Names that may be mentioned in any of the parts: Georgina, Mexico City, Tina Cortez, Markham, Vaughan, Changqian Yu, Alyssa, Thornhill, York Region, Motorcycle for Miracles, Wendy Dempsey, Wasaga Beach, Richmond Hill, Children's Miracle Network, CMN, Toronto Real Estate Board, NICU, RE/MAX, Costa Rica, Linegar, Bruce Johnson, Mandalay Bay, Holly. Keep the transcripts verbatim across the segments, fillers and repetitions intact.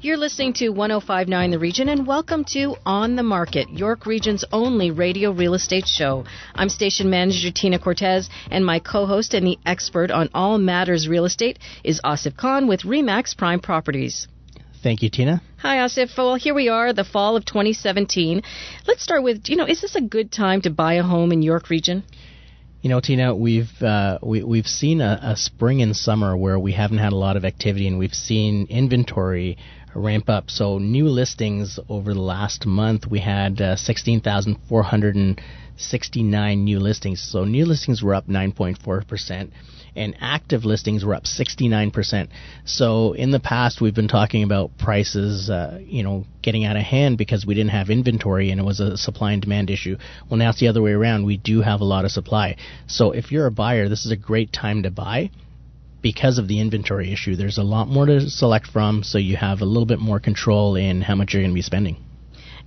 You're listening to ten fifty-nine The Region, and welcome to On the Market, York Region's only radio real estate show. I'm station manager Tina Cortez, and my co-host and the expert on all matters real estate is Asif Khan with RE/MAX Prime Properties. Thank you, Tina. Hi, Asif. Well, here we are, the fall of twenty seventeen. Let's start with, you know, is this a good time to buy a home in York Region? You know, Tina, we've uh, we, we've seen a, a spring and summer where we haven't had a lot of activity, and we've seen inventory ramp up. So new listings over the last month, we had uh, sixteen thousand four hundred sixty-nine new listings. So new listings were up nine point four percent, and active listings were up sixty-nine percent. So in the past, we've been talking about prices, uh, you know, getting out of hand because we didn't have inventory and it was a supply and demand issue. Well, now it's the other way around. We do have a lot of supply. So if you're a buyer, this is a great time to buy. Because of the inventory issue, there's a lot more to select from, so you have a little bit more control in how much you're going to be spending.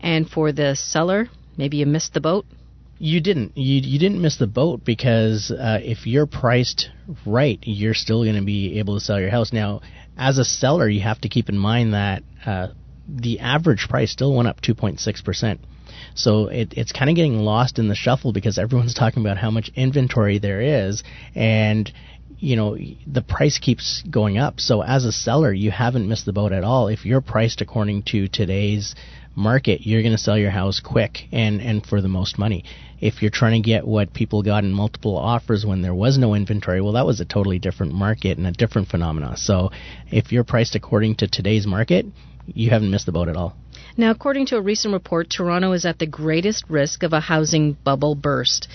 And for the seller, maybe you missed the boat? You didn't. You, you didn't miss the boat because uh, if you're priced right, you're still going to be able to sell your house. Now, as a seller, you have to keep in mind that uh, the average price still went up two point six percent. So it, it's kind of getting lost in the shuffle because everyone's talking about how much inventory there is, and you know, the price keeps going up. So as a seller, you haven't missed the boat at all. If you're priced according to today's market, you're going to sell your house quick and, and for the most money. If you're trying to get what people got in multiple offers when there was no inventory, well, that was a totally different market and a different phenomena. So if you're priced according to today's market, you haven't missed the boat at all. Now, according to a recent report, Toronto is at the greatest risk of a housing bubble burst.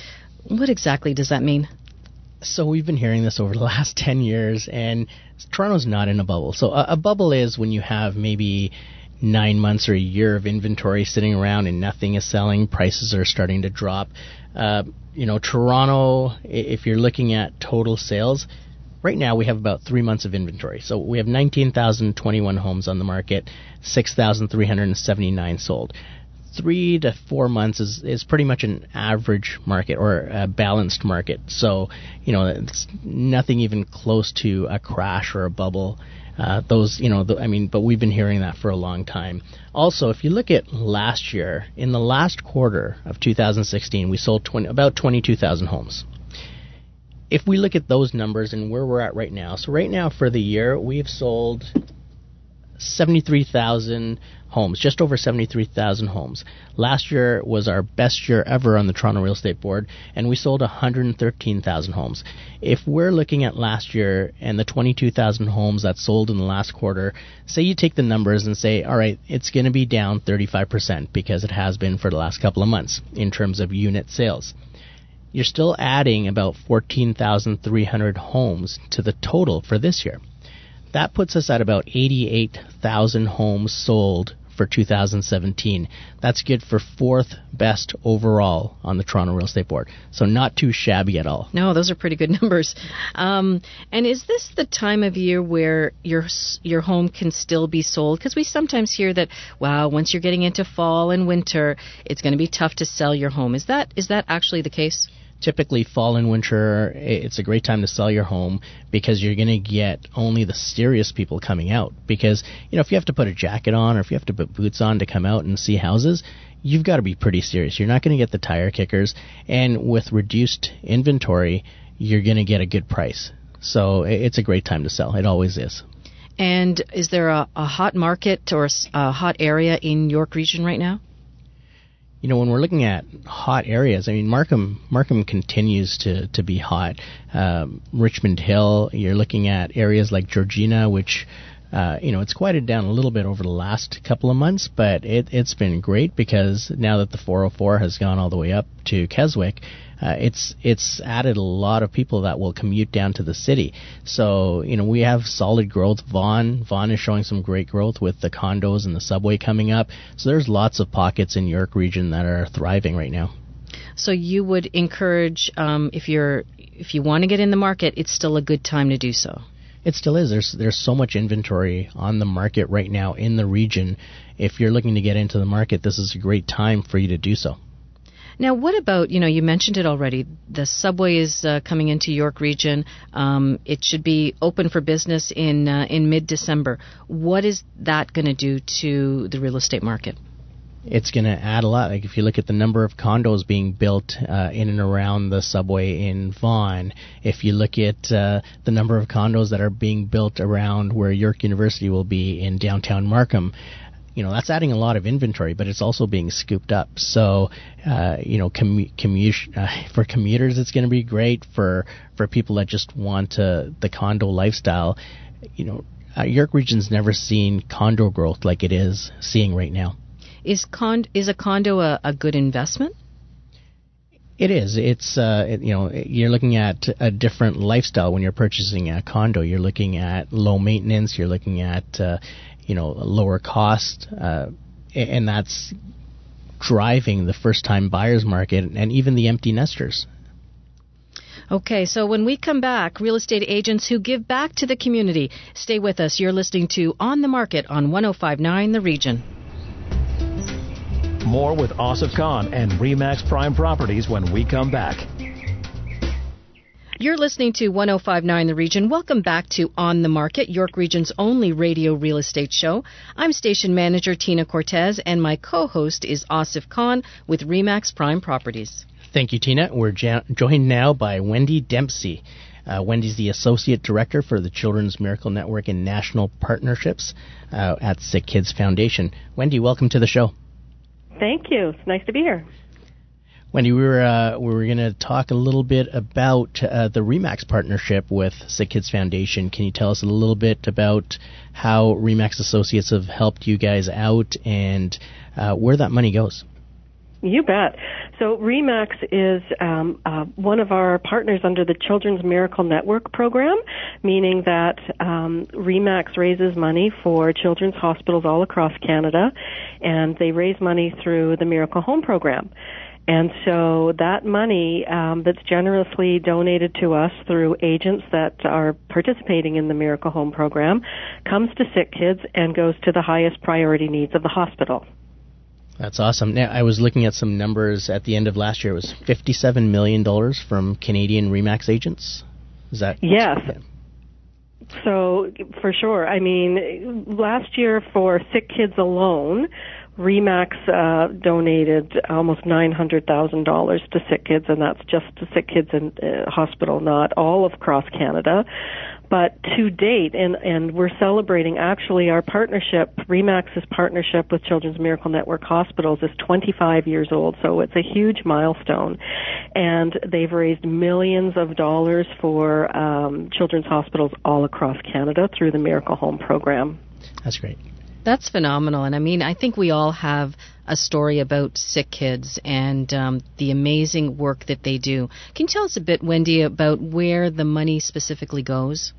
What exactly does that mean? So we've been hearing this over the last ten years, and Toronto's not in a bubble. So a, a bubble is when you have maybe nine months or a year of inventory sitting around and nothing is selling, prices are starting to drop. Uh, you know, Toronto, if you're looking at total sales, right now we have about three months of inventory. So we have nineteen thousand twenty-one homes on the market, six thousand three hundred seventy-nine sold. Three to four months is, is pretty much an average market or a balanced market. So, you know, it's nothing even close to a crash or a bubble. Uh, those, you know, th- I mean, but we've been hearing that for a long time. Also, if you look at last year, in the last quarter of two thousand sixteen, we sold twenty, about twenty-two thousand homes. If we look at those numbers and where we're at right now, so right now for the year, we've sold seventy-three thousand homes, just over seventy-three thousand homes. Last year was our best year ever on the Toronto Real Estate Board, and we sold one hundred thirteen thousand homes. If we're looking at last year and the twenty-two thousand homes that sold in the last quarter, say you take the numbers and say, all right, it's going to be down thirty-five percent because it has been for the last couple of months in terms of unit sales. You're still adding about fourteen thousand three hundred homes to the total for this year. That puts us at about eighty-eight thousand homes sold for two thousand seventeen. That's good for fourth best overall on the Toronto Real Estate Board. So not too shabby at all. No, those are pretty good numbers. Um, and is this the time of year where your your home can still be sold? Because we sometimes hear that, wow, once you're getting into fall and winter, it's going to be tough to sell your home. Is that is that actually the case? Typically, fall and winter, it's a great time to sell your home because you're going to get only the serious people coming out. Because, you know, if you have to put a jacket on or if you have to put boots on to come out and see houses, you've got to be pretty serious. You're not going to get the tire kickers. And with reduced inventory, you're going to get a good price. So it's a great time to sell. It always is. And is there a, a hot market or a hot area in York Region right now? You know, when we're looking at hot areas, I mean, Markham Markham continues to, to be hot. Um, Richmond Hill, you're looking at areas like Georgina, which, uh, you know, it's quieted down a little bit over the last couple of months, but it, it's been great because now that the four oh four has gone all the way up to Keswick, uh, it's it's added a lot of people that will commute down to the city. So, you know, we have solid growth. Vaughan, Vaughan is showing some great growth with the condos and the subway coming up. So there's lots of pockets in York Region that are thriving right now. So you would encourage, um, if you're if you want to get in the market, it's still a good time to do so. It still is. There's there's so much inventory on the market right now in the region. If you're looking to get into the market, this is a great time for you to do so. Now, what about, you know, you mentioned it already, the subway is uh, coming into York Region. Um, it should be open for business in uh, in mid-December. What is that going to do to the real estate market? It's going to add a lot. Like if you look at the number of condos being built uh, in and around the subway in Vaughan, if you look at uh, the number of condos that are being built around where York University will be in downtown Markham, you know, that's adding a lot of inventory, but it's also being scooped up. So, uh, you know, commu- commu- uh, for commuters, it's going to be great. For for people that just want to, the condo lifestyle, you know, uh, York Region's never seen condo growth like it is seeing right now. Is con- is a condo a, a good investment? It is. It's uh, it, you know, you're looking at a different lifestyle when you're purchasing a condo. You're looking at low maintenance. You're looking at uh, you know, lower cost, uh, and that's driving the first-time buyers market and even the empty nesters. Okay, so when we come back, real estate agents who give back to the community. Stay with us. You're listening to On the Market on one oh five point nine The Region. More with Asif Khan and RE/MAX Prime Properties when we come back. You're listening to one oh five point nine The Region. Welcome back to On the Market, York Region's only radio real estate show. I'm station manager Tina Cortez, and my co-host is Asif Khan with RE/MAX Prime Properties. Thank you, Tina. We're jo- joined now by Wendy Dempsey. Uh, Wendy's the Associate Director for the Children's Miracle Network and National Partnerships uh, at SickKids Foundation. Wendy, welcome to the show. Thank you. It's nice to be here. Wendy, we were uh, we were going to talk a little bit about uh, the RE/MAX partnership with SickKids Foundation. Can you tell us a little bit about how RE/MAX Associates have helped you guys out and uh, where that money goes? You bet. So RE/MAX is um, uh, one of our partners under the Children's Miracle Network program, meaning that um, RE/MAX raises money for children's hospitals all across Canada, and they raise money through the Miracle Home program. And so that money um, that's generously donated to us through agents that are participating in the Miracle Home program comes to SickKids and goes to the highest priority needs of the hospital. That's awesome. Now, I was looking at some numbers at the end of last year. It was fifty-seven million dollars from Canadian RE/MAX agents. Is that? Yes. Yeah. So, for sure. I mean, last year for SickKids alone, RE/MAX uh, donated almost nine hundred thousand dollars to SickKids, and that's just to SickKids and uh, hospital, not all across Canada. But to date, and, and we're celebrating, actually, our partnership, RE/MAX's partnership with Children's Miracle Network Hospitals is twenty-five years old, so it's a huge milestone. And they've raised millions of dollars for um, children's hospitals all across Canada through the Miracle Home program. That's great. That's phenomenal. And I mean, I think we all have a story about SickKids and um, the amazing work that they do. Can you tell us a bit, Wendy, about where the money specifically goes?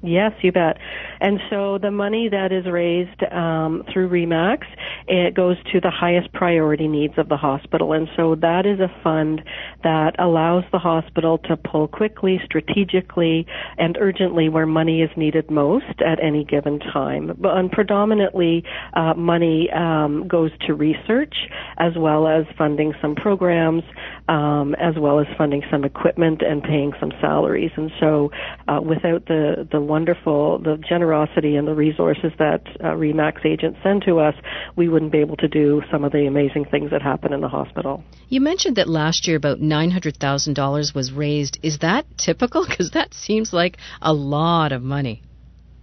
Yes, you bet. And so the money that is raised um, through RE/MAX, it goes to the highest priority needs of the hospital. And so that is a fund that allows the hospital to pull quickly, strategically, and urgently where money is needed most at any given time. But and predominantly, uh, money um, goes to research, as well as funding some programs, um, as well as funding some equipment and paying some salaries. And so uh, without the, the wonderful, the generosity and the resources that uh, RE/MAX agents send to us, we wouldn't be able to do some of the amazing things that happen in the hospital. You mentioned that last year about nine hundred thousand dollars was raised. Is that typical? Because that seems like a lot of money.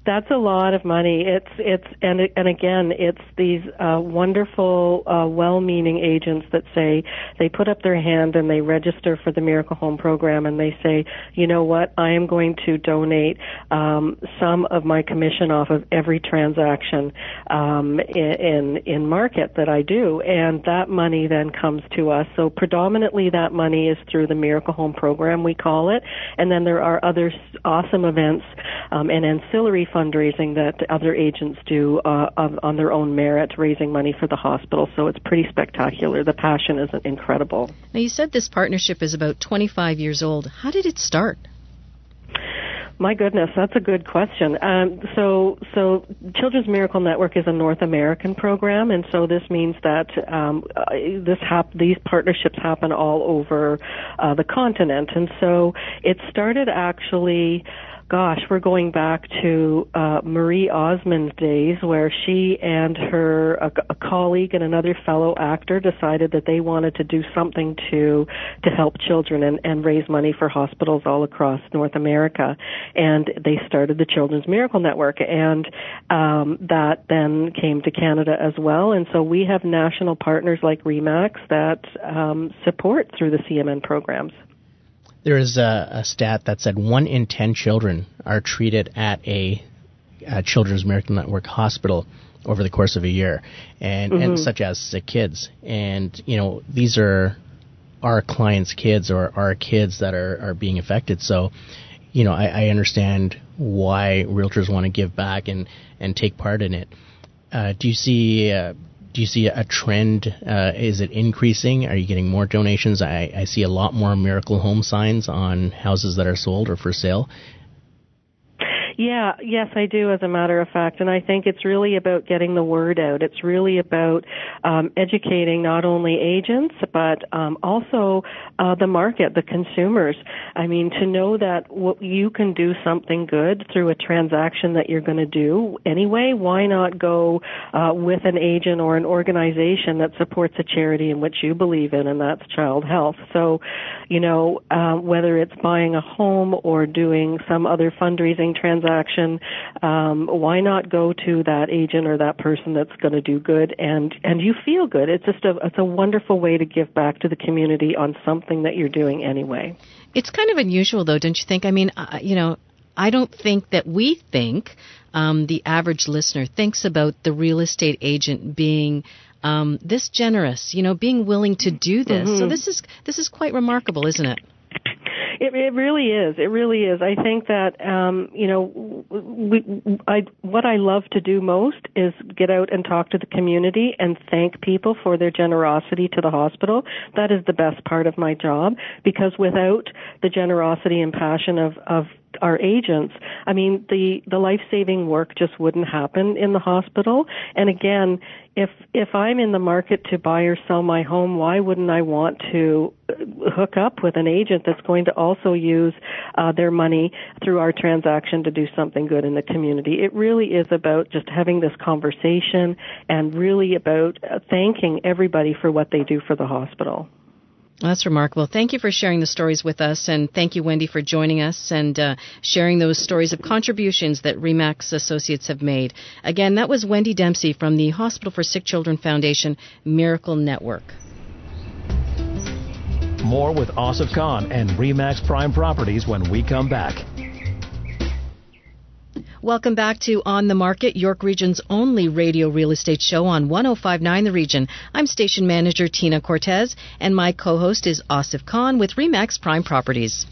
That's a lot of money. It's it's and and again, it's these uh, wonderful, uh, well-meaning agents that say they put up their hand and they register for the Miracle Home program, and they say, you know what, I am going to donate um, some of my commission off of every transaction um, in in market that I do, and that money then comes to us. So predominantly, that money is through the Miracle Home program, we call it, and then there are other awesome events um, and ancillary fundraising that other agents do uh, on, on their own merit, raising money for the hospital. So it's pretty spectacular. The passion is incredible. Now, you said this partnership is about twenty-five years old. How did it start? My goodness, that's a good question. Um, so, so Children's Miracle Network is a North American program, and so this means that um, this hap- these partnerships happen all over uh, the continent. And so it started actually. Gosh, we're going back to uh, Marie Osmond's days, where she and her a, a colleague and another fellow actor decided that they wanted to do something to to help children and, and raise money for hospitals all across North America. And they started the Children's Miracle Network, and um, that then came to Canada as well. And so we have national partners like RE/MAX that um, support through the C M N programs. There is a, a stat that said one in ten children are treated at a, a Children's Miracle Network hospital over the course of a year, and, mm-hmm. and such as SickKids. And, you know, these are our clients' kids or our kids that are, are being affected. So, you know, I, I understand why realtors want to give back and, and take part in it. Uh, do you see... Uh, Do you see a trend? Uh, is it increasing? Are you getting more donations? I, I see a lot more Miracle Home signs on houses that are sold or for sale. Yeah, yes, I do, as a matter of fact. And I think it's really about getting the word out. It's really about um, educating not only agents, but um, also uh, the market, the consumers. I mean, to know that what you can do something good through a transaction that you're going to do anyway, why not go uh, with an agent or an organization that supports a charity in which you believe in, and that's child health. So, you know, uh, whether it's buying a home or doing some other fundraising transaction, Action, um, why not go to that agent or that person that's going to do good, and, and you feel good. It's just a it's a wonderful way to give back to the community on something that you're doing anyway. It's kind of unusual, though, don't you think? I mean, uh, you know, I don't think that we think um, the average listener thinks about the real estate agent being um, this generous, you know, being willing to do this. Mm-hmm. So this is this is quite remarkable, isn't it? It, it really is. It really is. I think that, um, you know, we, I, what I love to do most is get out and talk to the community and thank people for their generosity to the hospital. That is the best part of my job, because without the generosity and passion of, of our agents, I mean, the, the life-saving work just wouldn't happen in the hospital. And again, if if I'm in the market to buy or sell my home, why wouldn't I want to hook up with an agent that's going to also use uh, their money through our transaction to do something good in the community? It really is about just having this conversation and really about uh, thanking everybody for what they do for the hospital. Well, that's remarkable. Thank you for sharing the stories with us, and thank you, Wendy, for joining us and uh, sharing those stories of contributions that RE/MAX associates have made. Again, that was Wendy Dempsey from the Hospital for Sick Children Foundation Miracle Network. More with Asif Khan and RE/MAX Prime Properties when we come back. Welcome back to On the Market, York Region's only radio real estate show on one oh five point nine The Region. I'm station manager Tina Cortez, and my co-host is Asif Khan with RE/MAX Prime Properties.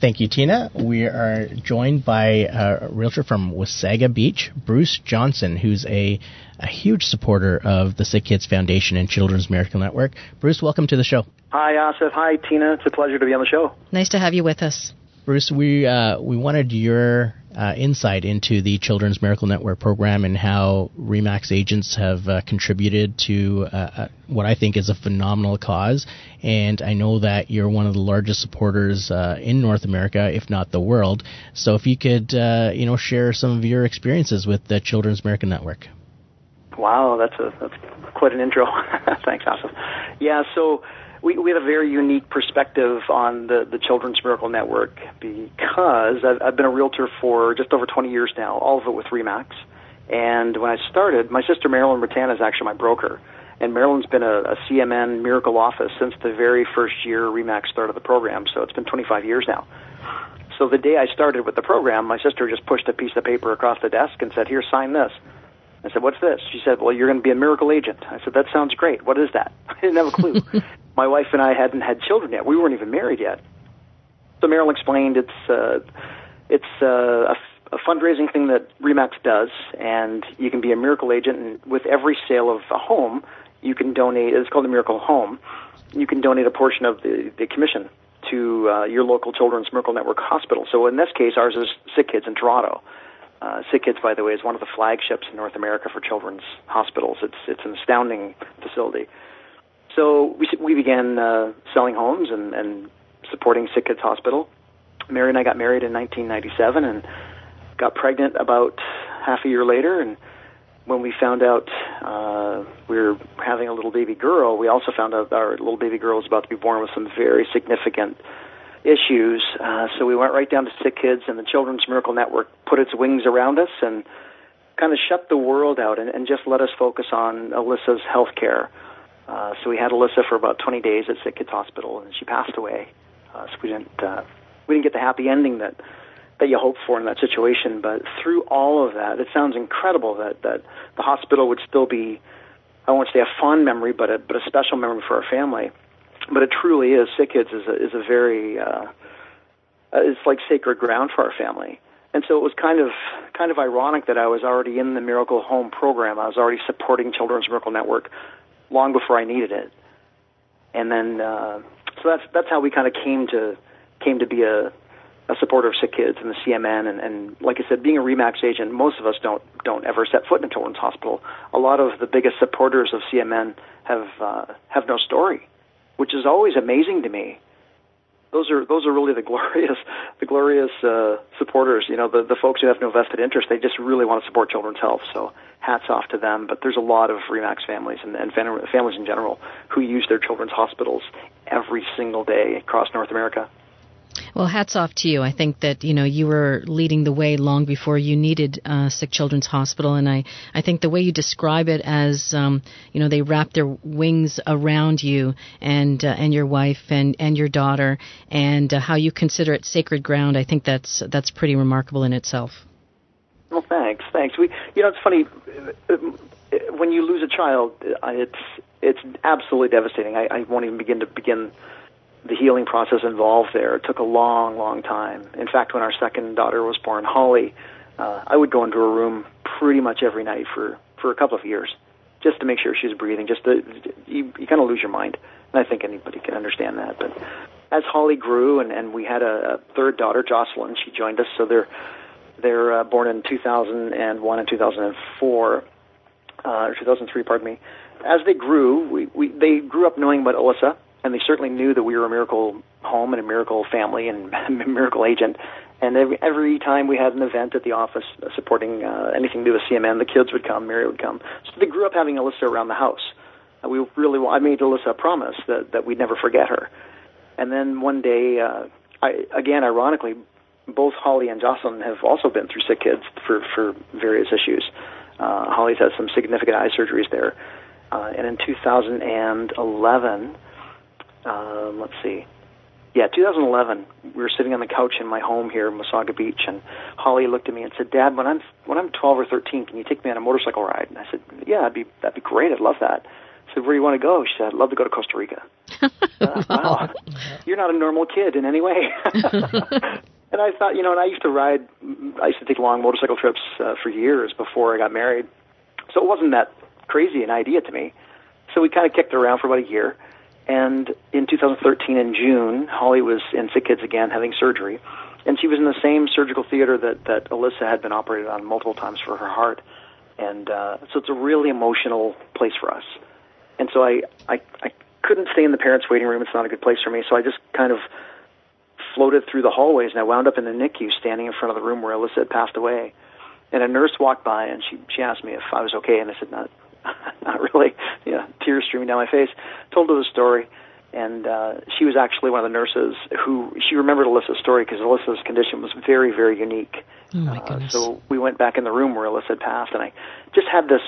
Thank you, Tina. We are joined by a realtor from Wasaga Beach, Bruce Johnson, who's a, a huge supporter of the SickKids Foundation and Children's Miracle Network. Bruce, welcome to the show. Hi, Asif. Hi, Tina. It's a pleasure to be on the show. Nice to have you with us. Bruce, we uh, we wanted your uh, insight into the Children's Miracle Network program and how RE/MAX agents have uh, contributed to uh, what I think is a phenomenal cause. And I know that you're one of the largest supporters uh, in North America, if not the world. So if you could, uh, you know, share some of your experiences with the Children's Miracle Network. Wow, that's a that's quite an intro. Thanks, Asif. Yeah, so. We, we have a very unique perspective on the, the Children's Miracle Network, because I've, I've been a realtor for just over twenty years now, all of it with RE/MAX. And when I started, my sister Marilyn Rattana is actually my broker. And Marilyn's been a, a C M N Miracle office since the very first year RE/MAX started the program, so it's been twenty-five years now. So the day I started with the program, my sister just pushed a piece of paper across the desk and said, "Here, sign this." I said, "What's this?" She said, "Well, you're going to be a miracle agent." I said, "That sounds great. What is that?" I didn't have a clue. My wife and I hadn't had children yet. We weren't even married yet. So Marilyn explained it's uh, it's uh, a, a fundraising thing that RE/MAX does, and you can be a Miracle agent, and with every sale of a home, you can donate, it's called the Miracle Home, you can donate a portion of the, the commission to uh, your local Children's Miracle Network hospital. So in this case, ours is SickKids in Toronto. Uh, SickKids, by the way, is one of the flagships in North America for children's hospitals. It's it's an astounding facility. So we we began uh, selling homes and, and supporting SickKids Hospital. Mary and I got married in nineteen ninety-seven and got pregnant about half a year later. And when we found out uh, we were having a little baby girl, we also found out our little baby girl was about to be born with some very significant issues, uh, so we went right down to SickKids, and the Children's Miracle Network put its wings around us and kind of shut the world out and, and just let us focus on Alyssa's health care. Uh, so we had Alyssa for about twenty days at SickKids Hospital, and she passed away. Uh, so we didn't uh, we didn't get the happy ending that, that you hope for in that situation. But through all of that, it sounds incredible that, that the hospital would still be, I won't say a fond memory, but a, but a special memory for our family. But it truly is. SickKids is a, is a very, uh, it's like sacred ground for our family. And so it was kind of kind of ironic that I was already in the Miracle Home program. I was already supporting Children's Miracle Network long before I needed it. And then, uh, so that's that's how we kind of came to came to be a, a supporter of SickKids and the C M N. And, and like I said, being a RE/MAX agent, most of us don't don't ever set foot in a children's hospital. A lot of the biggest supporters of C M N have uh, have no story, which is always amazing to me. Those are those are really the glorious the glorious uh, supporters. You know, the, the folks who have no vested interest. They just really want to support children's health. So hats off to them. But there's a lot of RE/MAX families and, and families in general who use their children's hospitals every single day across North America. Well, hats off to you. I think that, you know, you were leading the way long before you needed uh, Sick Children's Hospital. And I, I think the way you describe it as, um, you know, they wrap their wings around you and uh, and your wife and, and your daughter, and uh, how you consider it sacred ground, I think that's that's pretty remarkable in itself. Well, thanks. Thanks. We, you know, it's funny. When you lose a child, it's it's absolutely devastating. I, I won't even begin to begin... the healing process involved there. It took a long, long time. In fact, when our second daughter was born, Holly, uh, I would go into her room pretty much every night for, for a couple of years just to make sure she was breathing. Just to, you, you kind of lose your mind, and I think anybody can understand that. But as Holly grew and, and we had a, a third daughter, Jocelyn, she joined us. So they're they're uh, born in two thousand one and two thousand four, uh, or two thousand three, pardon me. As they grew, we, we they grew up knowing about Alyssa, and they certainly knew that we were a Miracle Home and a Miracle family and a Miracle agent. And every, every time we had an event at the office supporting uh, anything to do with C M N, the kids would come, Mary would come. So they grew up having Alyssa around the house. And we really, I made Alyssa a promise that, that we'd never forget her. And then one day, uh, I, again, ironically, both Holly and Jocelyn have also been through SickKids for, for various issues. Uh, Holly's had some significant eye surgeries there. Uh, and in two thousand eleven... Um, let's see. Yeah, two thousand eleven, we were sitting on the couch in my home here in Wasaga Beach, and Holly looked at me and said, "Dad, when I'm when I'm twelve or thirteen, can you take me on a motorcycle ride?" And I said, "Yeah, that'd be that'd be great. I'd love that." I said, "Where do you want to go?" She said, "I'd love to go to Costa Rica." uh, wow. wow, you're not a normal kid in any way. And I thought, you know, and I used to ride, I used to take long motorcycle trips uh, for years before I got married, so it wasn't that crazy an idea to me. So we kind of kicked it around for about a year. And in two thousand thirteen, in June, Holly was in SickKids again, having surgery. And she was in the same surgical theater that, that Alyssa had been operated on multiple times for her heart. And uh, so it's a really emotional place for us. And so I, I, I couldn't stay in the parents' waiting room. It's not a good place for me. So I just kind of floated through the hallways, and I wound up in the N I C U standing in front of the room where Alyssa had passed away. And a nurse walked by, and she, she asked me if I was okay, and I said, "Not." Not really. Yeah, tears streaming down my face. Told her the story, and uh, she was actually one of the nurses who, she remembered Alyssa's story because Alyssa's condition was very, very unique. Oh my goodness. Uh, so we went back in the room where Alyssa had passed, and I just had this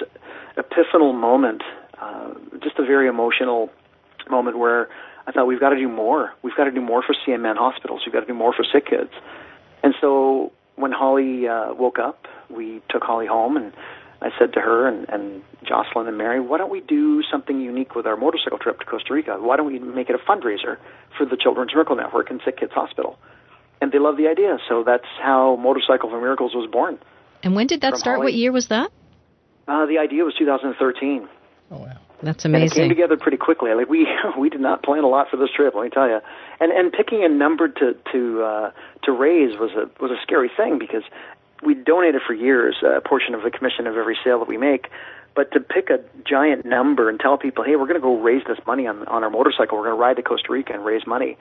epiphanal moment, uh, just a very emotional moment where I thought, we've got to do more. We've got to do more for C M N hospitals. We've got to do more for SickKids. And so when Holly uh, woke up, we took Holly home, and I said to her and, and Jocelyn and Mary, "Why don't we do something unique with our motorcycle trip to Costa Rica? Why don't we make it a fundraiser for the Children's Miracle Network and SickKids Hospital?" and they love the idea. So that's how Motorcycle for Miracles was born. And when did that start? Holly. What year was that? Uh, the idea was two thousand thirteen. Oh, wow. That's amazing. And it came together pretty quickly. Like we we did not plan a lot for this trip, let me tell you. And and picking a number to to uh, to raise was a was a scary thing, because we donated for years a portion of the commission of every sale that we make. But to pick a giant number and tell people, hey, we're going to go raise this money on on our motorcycle. We're going to ride to Costa Rica and raise money.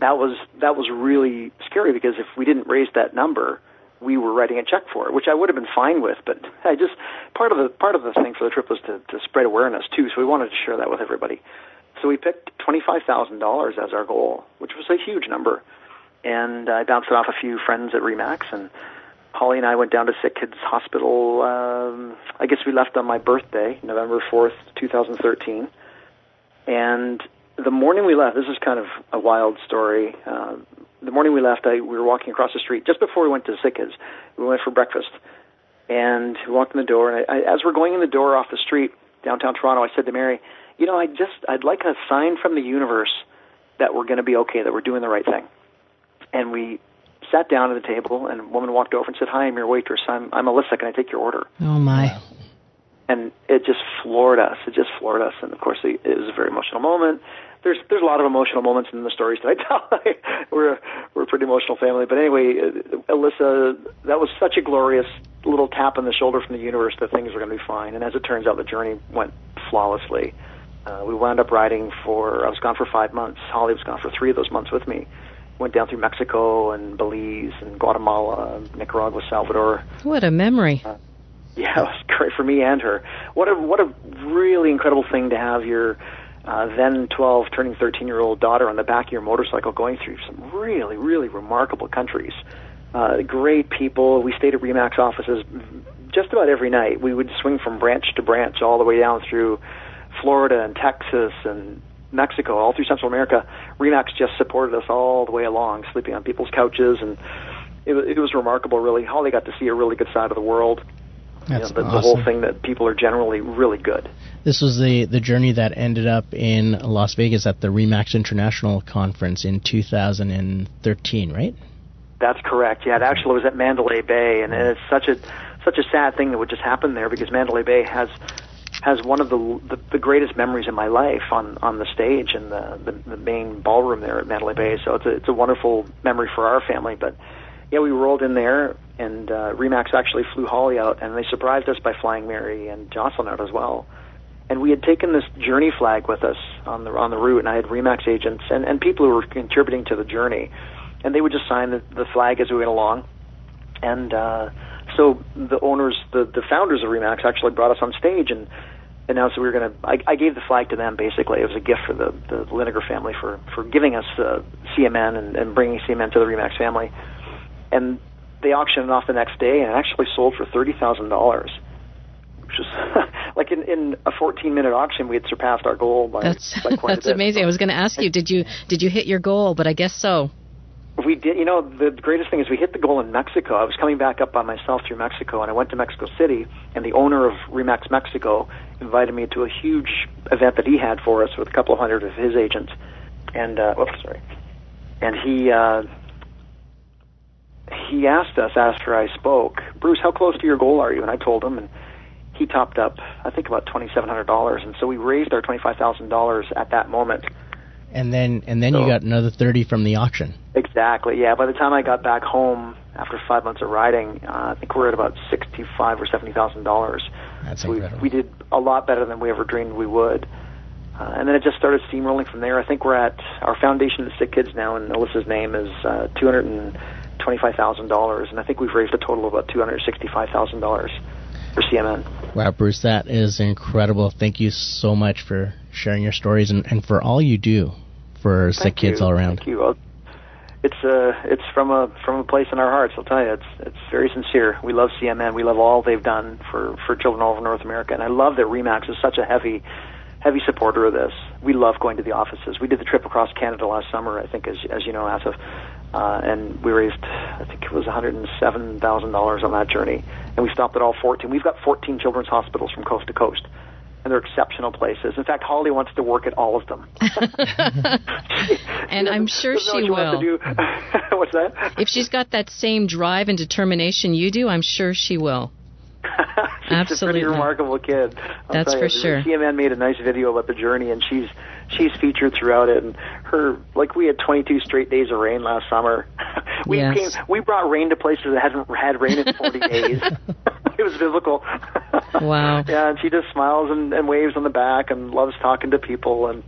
That was that was really scary, because if we didn't raise that number, we were writing a check for it, which I would have been fine with, but I just part of the part of the thing for the trip was to, to spread awareness too. So we wanted to share that with everybody. So we picked twenty-five thousand dollars as our goal, which was a huge number. And I bounced it off a few friends at RE/MAX, and Holly and I went down to SickKids Hospital. Um, I guess we left on my birthday, November fourth, twenty thirteen, and the morning we left, this is kind of a wild story. Uh, the morning we left, I, we were walking across the street just before we went to SickKids. We went for breakfast, and we walked in the door. And I, I, as we're going in the door off the street downtown Toronto, I said to Mary, "You know, I just I'd like a sign from the universe that we're going to be okay, that we're doing the right thing." And we sat down at the table, and a woman walked over and said, "Hi, I'm your waitress. I'm I'm Alyssa. Can I take your order?" Oh my. Wow. And it just floored us. It just floored us. And of course, it was a very emotional moment. There's there's a lot of emotional moments in the stories that I tell. we're we're a pretty emotional family, but anyway, Alyssa, that was such a glorious little tap on the shoulder from the universe that things were going to be fine. And as it turns out, the journey went flawlessly. Uh, we wound up riding for I was gone for five months. Holly was gone for three of those months with me. Went down through Mexico and Belize and Guatemala, Nicaragua, Salvador. What a memory! Uh, yeah, it was great for me and her. What a what a really incredible thing to have your. Uh, then twelve, turning thirteen-year-old daughter on the back of your motorcycle, going through some really, really remarkable countries. Uh, great people. We stayed at RE/MAX offices just about every night. We would swing from branch to branch all the way down through Florida and Texas and Mexico, all through Central America. RE/MAX just supported us all the way along, sleeping on people's couches, and it, it was remarkable, really. Holly got to see a really good side of the world. That's you know, the, awesome. The whole thing that people are generally really good. This was the, the journey that ended up in Las Vegas at the RE/MAX International Conference in two thousand thirteen, right? That's correct. Yeah, it actually was at Mandalay Bay, and it's such a such a sad thing that would just happen there, because Mandalay Bay has has one of the the, the greatest memories in my life on, on the stage and the, the the main ballroom there at Mandalay Bay. So it's a, it's a wonderful memory for our family, but. Yeah, we rolled in there, and uh, RE/MAX actually flew Holly out, and they surprised us by flying Mary and Jocelyn out as well. And we had taken this journey flag with us on the on the route, and I had RE/MAX agents and, and people who were contributing to the journey, and they would just sign the, the flag as we went along. And uh, so the owners, the, the founders of RE/MAX actually brought us on stage and announced that we were going to, I gave the flag to them basically. It was a gift for the, the Linegar family for, for giving us uh, C M N and, and bringing C M N to the RE/MAX family. And they auctioned it off the next day, and it actually sold for thirty thousand dollars, which is like in, in a fourteen-minute auction, we had surpassed our goal by, that's, by quite that's a bit. That's amazing. I was going to ask you, did you did you hit your goal? But I guess so. We did. You know, the greatest thing is we hit the goal in Mexico. I was coming back up by myself through Mexico, and I went to Mexico City, and the owner of RE/MAX Mexico invited me to a huge event that he had for us with a couple of hundred of his agents. And uh, oops, sorry. And he. Uh, He asked us after I spoke, "Bruce, how close to your goal are you?" And I told him, and he topped up, I think, about twenty-seven hundred dollars. And so we raised our twenty-five thousand dollars at that moment. And then, and then so, you got another thirty from the auction. Exactly. Yeah. By the time I got back home after five months of riding, uh, I think we were at about sixty-five or seventy thousand dollars. That's so incredible. We, we did a lot better than we ever dreamed we would. Uh, and then it just started steamrolling from there. I think we're at our foundation of the SickKids now, and Alyssa's name is uh, two hundred and. twenty-five thousand dollars, and I think we've raised a total of about two hundred sixty-five thousand dollars for C M N. Wow, Bruce, that is incredible. Thank you so much for sharing your stories and, and for all you do for Thank SickKids you. All around. Thank you. It's uh, it's from a from a place in our hearts. I'll tell you, it's it's very sincere. We love C M N. We love all they've done for, for children all over North America, and I love that RE/MAX is such a heavy heavy supporter of this. We love going to the offices. We did the trip across Canada last summer, I think, as as you know, Asif. Uh, and we raised, I think it was one hundred seven thousand dollars on that journey. And we stopped at all fourteen. We've got fourteen children's hospitals from coast to coast. and they're exceptional places. In fact, Holly wants to work at all of them. And I'm sure she, she will. To do. What's that? If she's got that same drive and determination you do, I'm sure she will. She's absolutely a pretty remarkable kid. I'll That's for sure. C M N made a nice video about the journey, and she's she's featured throughout it. And her, like, we had twenty-two straight days of rain last summer. we yes. came, we brought rain to places that hadn't had rain in forty days. It was biblical. Wow. Yeah, and she just smiles and, and waves on the back and loves talking to people, and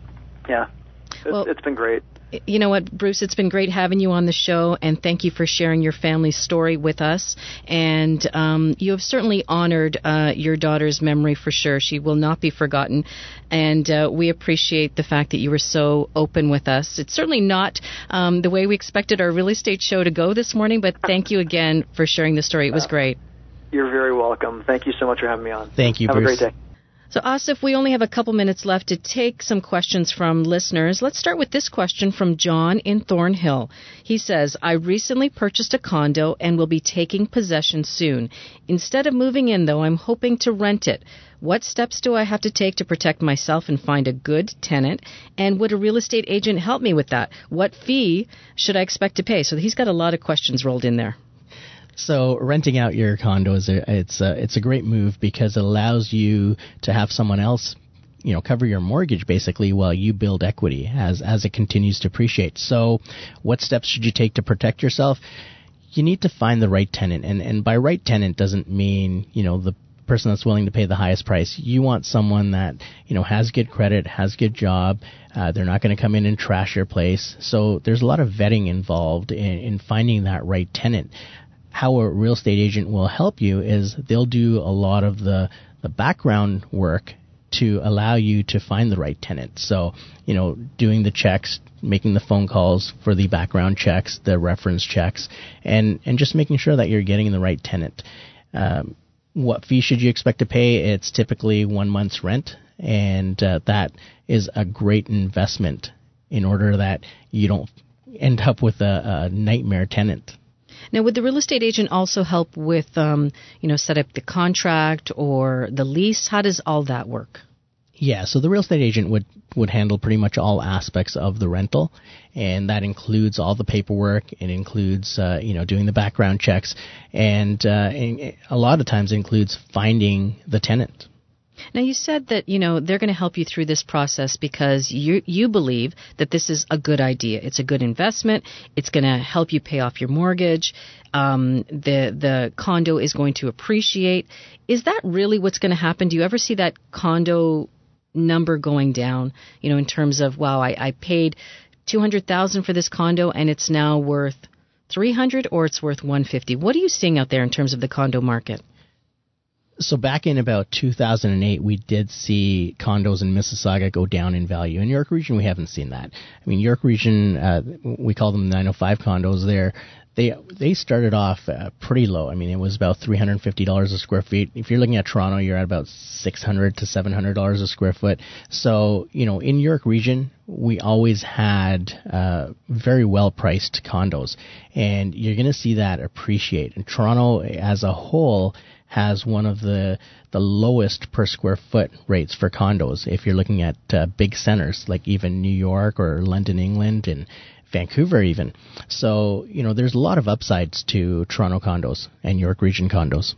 yeah, it's, well, it's been great. You know what, Bruce, it's been great having you on the show, and thank you for sharing your family's story with us. And um, you have certainly honored uh, your daughter's memory for sure. She will not be forgotten, and uh, we appreciate the fact that you were so open with us. It's certainly not um, the way we expected our real estate show to go this morning, but thank you again for sharing the story. It was great. You're very welcome. Thank you so much for having me on. Thank you, Bruce. Have a great day. So, Asif, we only have a couple minutes left to take some questions from listeners. Let's start with this question from John in Thornhill. He says, I recently purchased a condo and will be taking possession soon. Instead of moving in, though, I'm hoping to rent it. What steps do I have to take to protect myself and find a good tenant? And would a real estate agent help me with that? What fee should I expect to pay? So he's got a lot of questions rolled in there. So renting out your condo is a, it's a, it's a great move because it allows you to have someone else, you know, cover your mortgage basically while you build equity as as it continues to appreciate. So what steps should you take to protect yourself? You need to find the right tenant, and and by right tenant doesn't mean, you know, the person that's willing to pay the highest price. You want someone that, you know, has good credit, has good job. Uh, they're not going to come in and trash your place. So there's a lot of vetting involved in, in finding that right tenant. How a real estate agent will help you is they'll do a lot of the, the background work to allow you to find the right tenant. So, you know, doing the checks, making the phone calls for the background checks, the reference checks, and, and just making sure that you're getting the right tenant. Um, what fee should you expect to pay? It's typically one month's rent, and uh, that is a great investment in order that you don't end up with a, a nightmare tenant. Now, would the real estate agent also help with, um, you know, set up the contract or the lease? How does all that work? Yeah, so the real estate agent would, would handle pretty much all aspects of the rental, and that includes all the paperwork. It includes, uh, you know, doing the background checks, and, uh, and a lot of times includes finding the tenant. Now, you said that, you know, they're going to help you through this process because you you believe that this is a good idea. It's a good investment. It's going to help you pay off your mortgage. Um, the the condo is going to appreciate. Is that really what's going to happen? Do you ever see that condo number going down, you know, in terms of, wow, I, I paid two hundred thousand dollars for this condo and it's now worth three hundred dollars or it's worth one hundred fifty dollars? What are you seeing out there in terms of the condo market? So back in about two thousand eight, we did see condos in Mississauga go down in value. In York Region, we haven't seen that. I mean, York Region, uh, we call them nine oh five condos there. They they started off uh, pretty low. I mean, it was about three hundred fifty dollars a square foot. If you're looking at Toronto, you're at about six hundred to seven hundred dollars a square foot. So, you know, in York Region, we always had uh, very well-priced condos, and you're going to see that appreciate. And Toronto as a whole has one of the the lowest per square foot rates for condos. If you're looking at uh, big centers like even New York or London, England, and Vancouver even. So, you know, there's a lot of upsides to Toronto condos and York Region condos.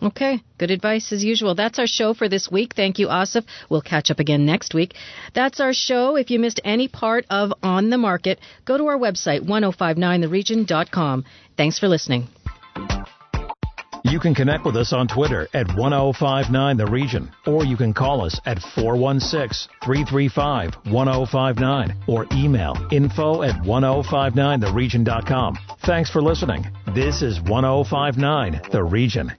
Okay, good advice as usual. That's our show for this week. Thank you, Asif. We'll catch up again next week. That's our show. If you missed any part of On the Market, go to our website, ten fifty-nine the region dot com. Thanks for listening. You can connect with us on Twitter at ten fifty-nine the region, or you can call us at four one six, three three five, one zero five nine, or email info at ten fifty-nine the region dot com. Thanks for listening. This is ten fifty-nine The Region.